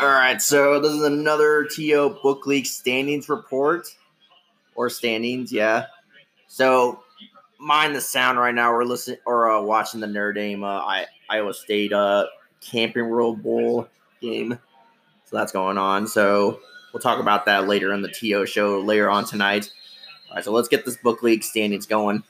All right, so this is another T.O. Book League standings report. Or standings, yeah. So, mind the sound right now. We're listening or watching the Notre Dame Iowa State Camping World Bowl game. So that's going on. So we'll talk about that later on the T.O. show later on tonight. All right, so let's get this Book League standings going.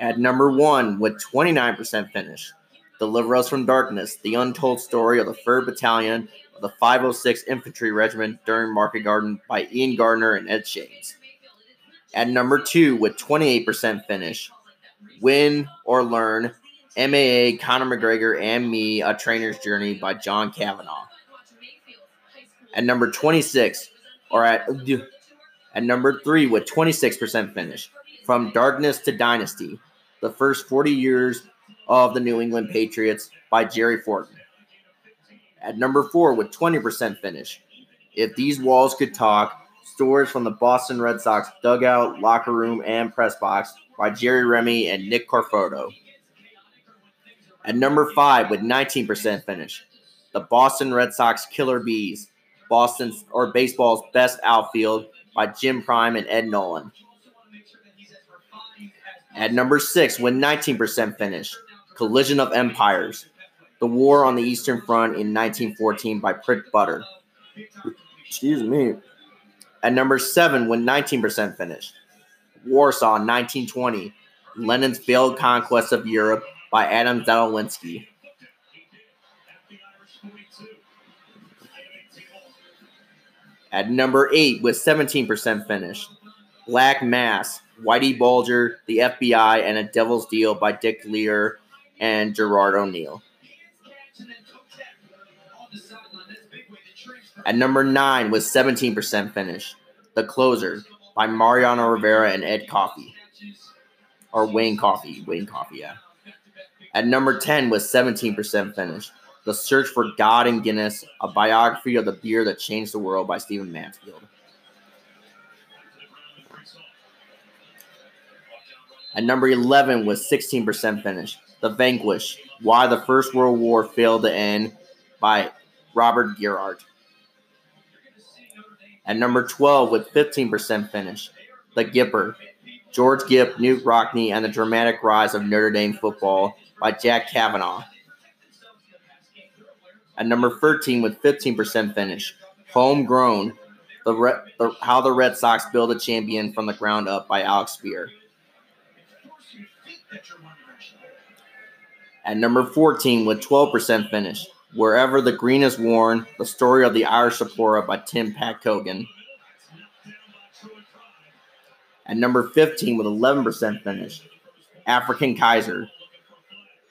At number one with 29% finish, Deliver Us From Darkness, the untold story of the 3rd Battalion of the 506th Infantry Regiment during Market Garden by Ian Gardner and Ed Shames. At number 2 with 28% finish, Win or Learn: M.A.A. Conor McGregor and Me: A Trainer's Journey by John Cavanaugh. At number 26, or at number 3 with 26% finish, From Darkness to Dynasty: The First 40 Years of the New England Patriots by Jerry Fortin. At number 4 with 20% finish, If These Walls Could Talk: Stories from the Boston Red Sox Dugout, Locker Room, and Press Box by Jerry Remy and Nick Carfoto. At number 5 with 19% finish, The Boston Red Sox Killer Bees: Baseball's Best Outfield by Jim Prime and Ed Nolan. At number 6 with 19% finish, Collision of Empires: The War on the Eastern Front in 1914 by Fritz Butler. Excuse me. At number 7 with 19% finish, Warsaw 1920, Lenin's Failed Conquest of Europe by Adam Zalewski. At number 8 with 17% finish, Black Mass, Whitey Bulger, The FBI, and A Devil's Deal by Dick Lear and Gerard O'Neill. At number 9 with 17% finish, The Closer by Mariano Rivera and Ed Coffey. Or Wayne Coffey, yeah. At number 10 with 17% finish, The Search for God in Guinness: A Biography of the Beer That Changed the World by Stephen Mansfield. At number 11 with 16% finish, The Vanquish: Why the First World War Failed to End by Robert Gerard. At number 12 with 15% finish, The Gipper: George Gipp, Newt Rockne, and the Dramatic Rise of Notre Dame Football by Jack Cavanaugh. At number 13 with 15% finish, Homegrown: How the Red Sox Build a Champion from the Ground Up by Alex Spear. At number 14 with 12% finish, Wherever the Green is Worn: The Story of the Irish Sepoys by Tim Pat Kogan. At number 15 with 11% finish, African Kaiser: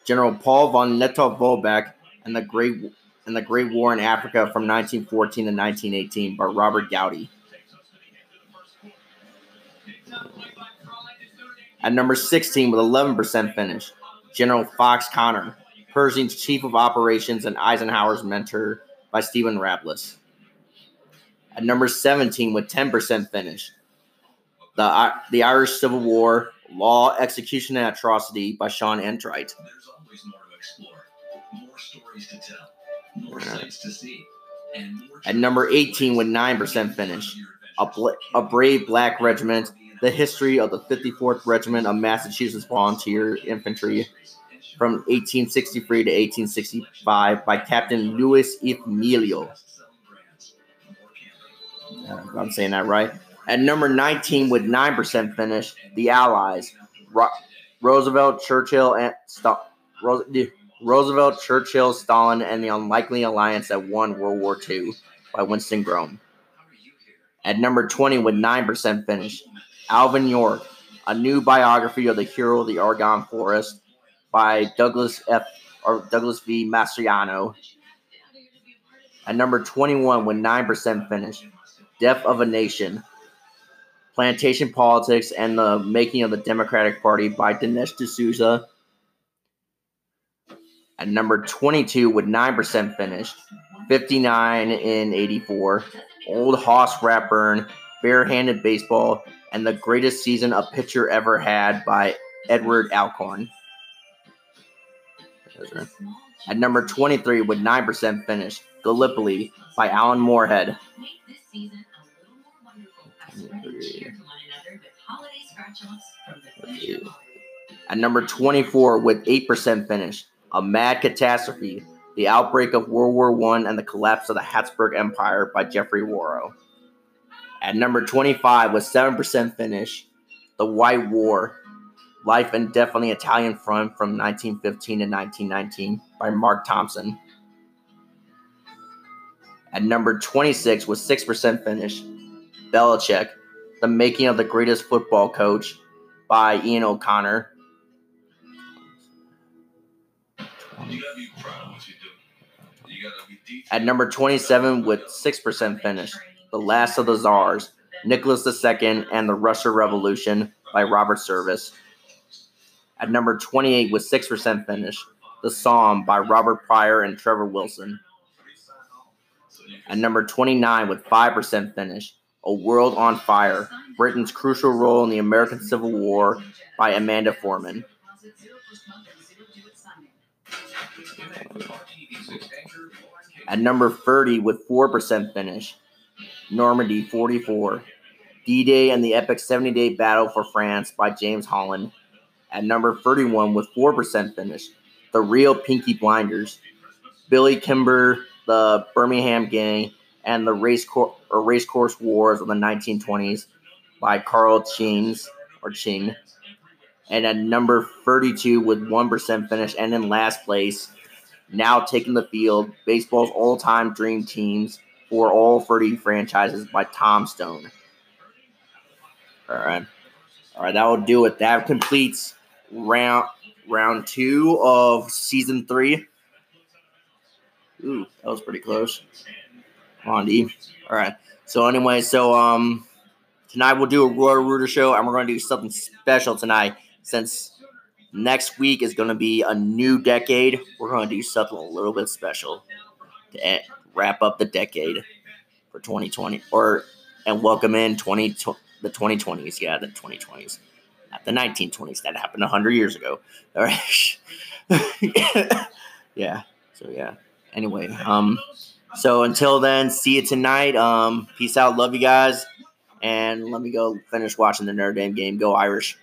General Paul von Lettow-Vorbeck and the Great War in Africa from 1914 to 1918 by Robert Gowdy. At number 16 with 11% finish, General Fox Connor: Pershing's Chief of Operations and Eisenhower's Mentor by Stephen Rapless. At number 17 with 10% finish, The Irish Civil War: Law, Execution, and Atrocity by Sean Entright. There's always more to explore, more stories to tell, more sights to see, and more. At number 18 with 9% finish, A Brave Black Regiment: The History of the 54th Regiment of Massachusetts Volunteer Infantry from 1863 to 1865 by Captain Luis Emilio. I'm saying that right. At number 19 with 9% finish, The Allies: Roosevelt, Churchill, Stalin, and the Unlikely Alliance that Won World War II by Winston Groom. At number 20 with 9% finish, Alvin York: A New Biography of the Hero of the Argonne Forest by Douglas V. Mastriano. At number 21 with 9% finish, Death of a Nation: Plantation Politics and the Making of the Democratic Party by Dinesh D'Souza. At number 22 with 9% finish, 59 in 84, Old Hoss Ratburn: Barehanded Baseball and the Greatest Season a Pitcher Ever Had by Edward Alcorn. At number 23 with 9% finish, Gallipoli by Alan Moorhead. At number 24, with 8% finish, A Mad Catastrophe, The Outbreak of World War I and the Collapse of the Habsburg Empire by Geoffrey Warrow. At number 25, with 7% finish, The White War, Life and Death on the Italian Front from 1915 to 1919 by Mark Thompson. At number 26, with 6% finish, Belichick, The Making of the Greatest Football Coach by Ian O'Connor. At number 27, with 6% finish, The Last of the Tsars, Nicholas II and the Russian Revolution by Robert Service. At number 28, with 6% finish, The Somme by Robert Pryor and Trevor Wilson. At number 29, with 5% finish, A World on Fire, Britain's Crucial Role in the American Civil War by Amanda Foreman. At number 30, with 4% finish, Normandy 44, D-Day and the Epic 70-Day Battle for France by James Holland. At number 31, with 4% finish, The Real Pinky Blinders, Billy Kimber, The Birmingham Gang, and the Racecourse Wars of the 1920s by Carl Cheens, or Ching. And at number 32, with 1% finish and in last place, now taking the field, Baseball's All-Time Dream Teams for All 30 Franchises by Tom Stone. All right, that will do it. That completes round two of season three. Ooh, that was pretty close. Come on, D. All right. So anyway, tonight we'll do a Roto Rooter show, and we're going to do something special tonight since next week is going to be a new decade. We're going to do something a little bit special to wrap up the decade for 2020 and welcome in the 2020s. Yeah, the 2020s. Not the 1920s. That happened 100 years ago. All right. Yeah. So, yeah. Anyway, so until then, see you tonight. Peace out. Love you guys. And let me go finish watching the Notre Dame game. Go Irish.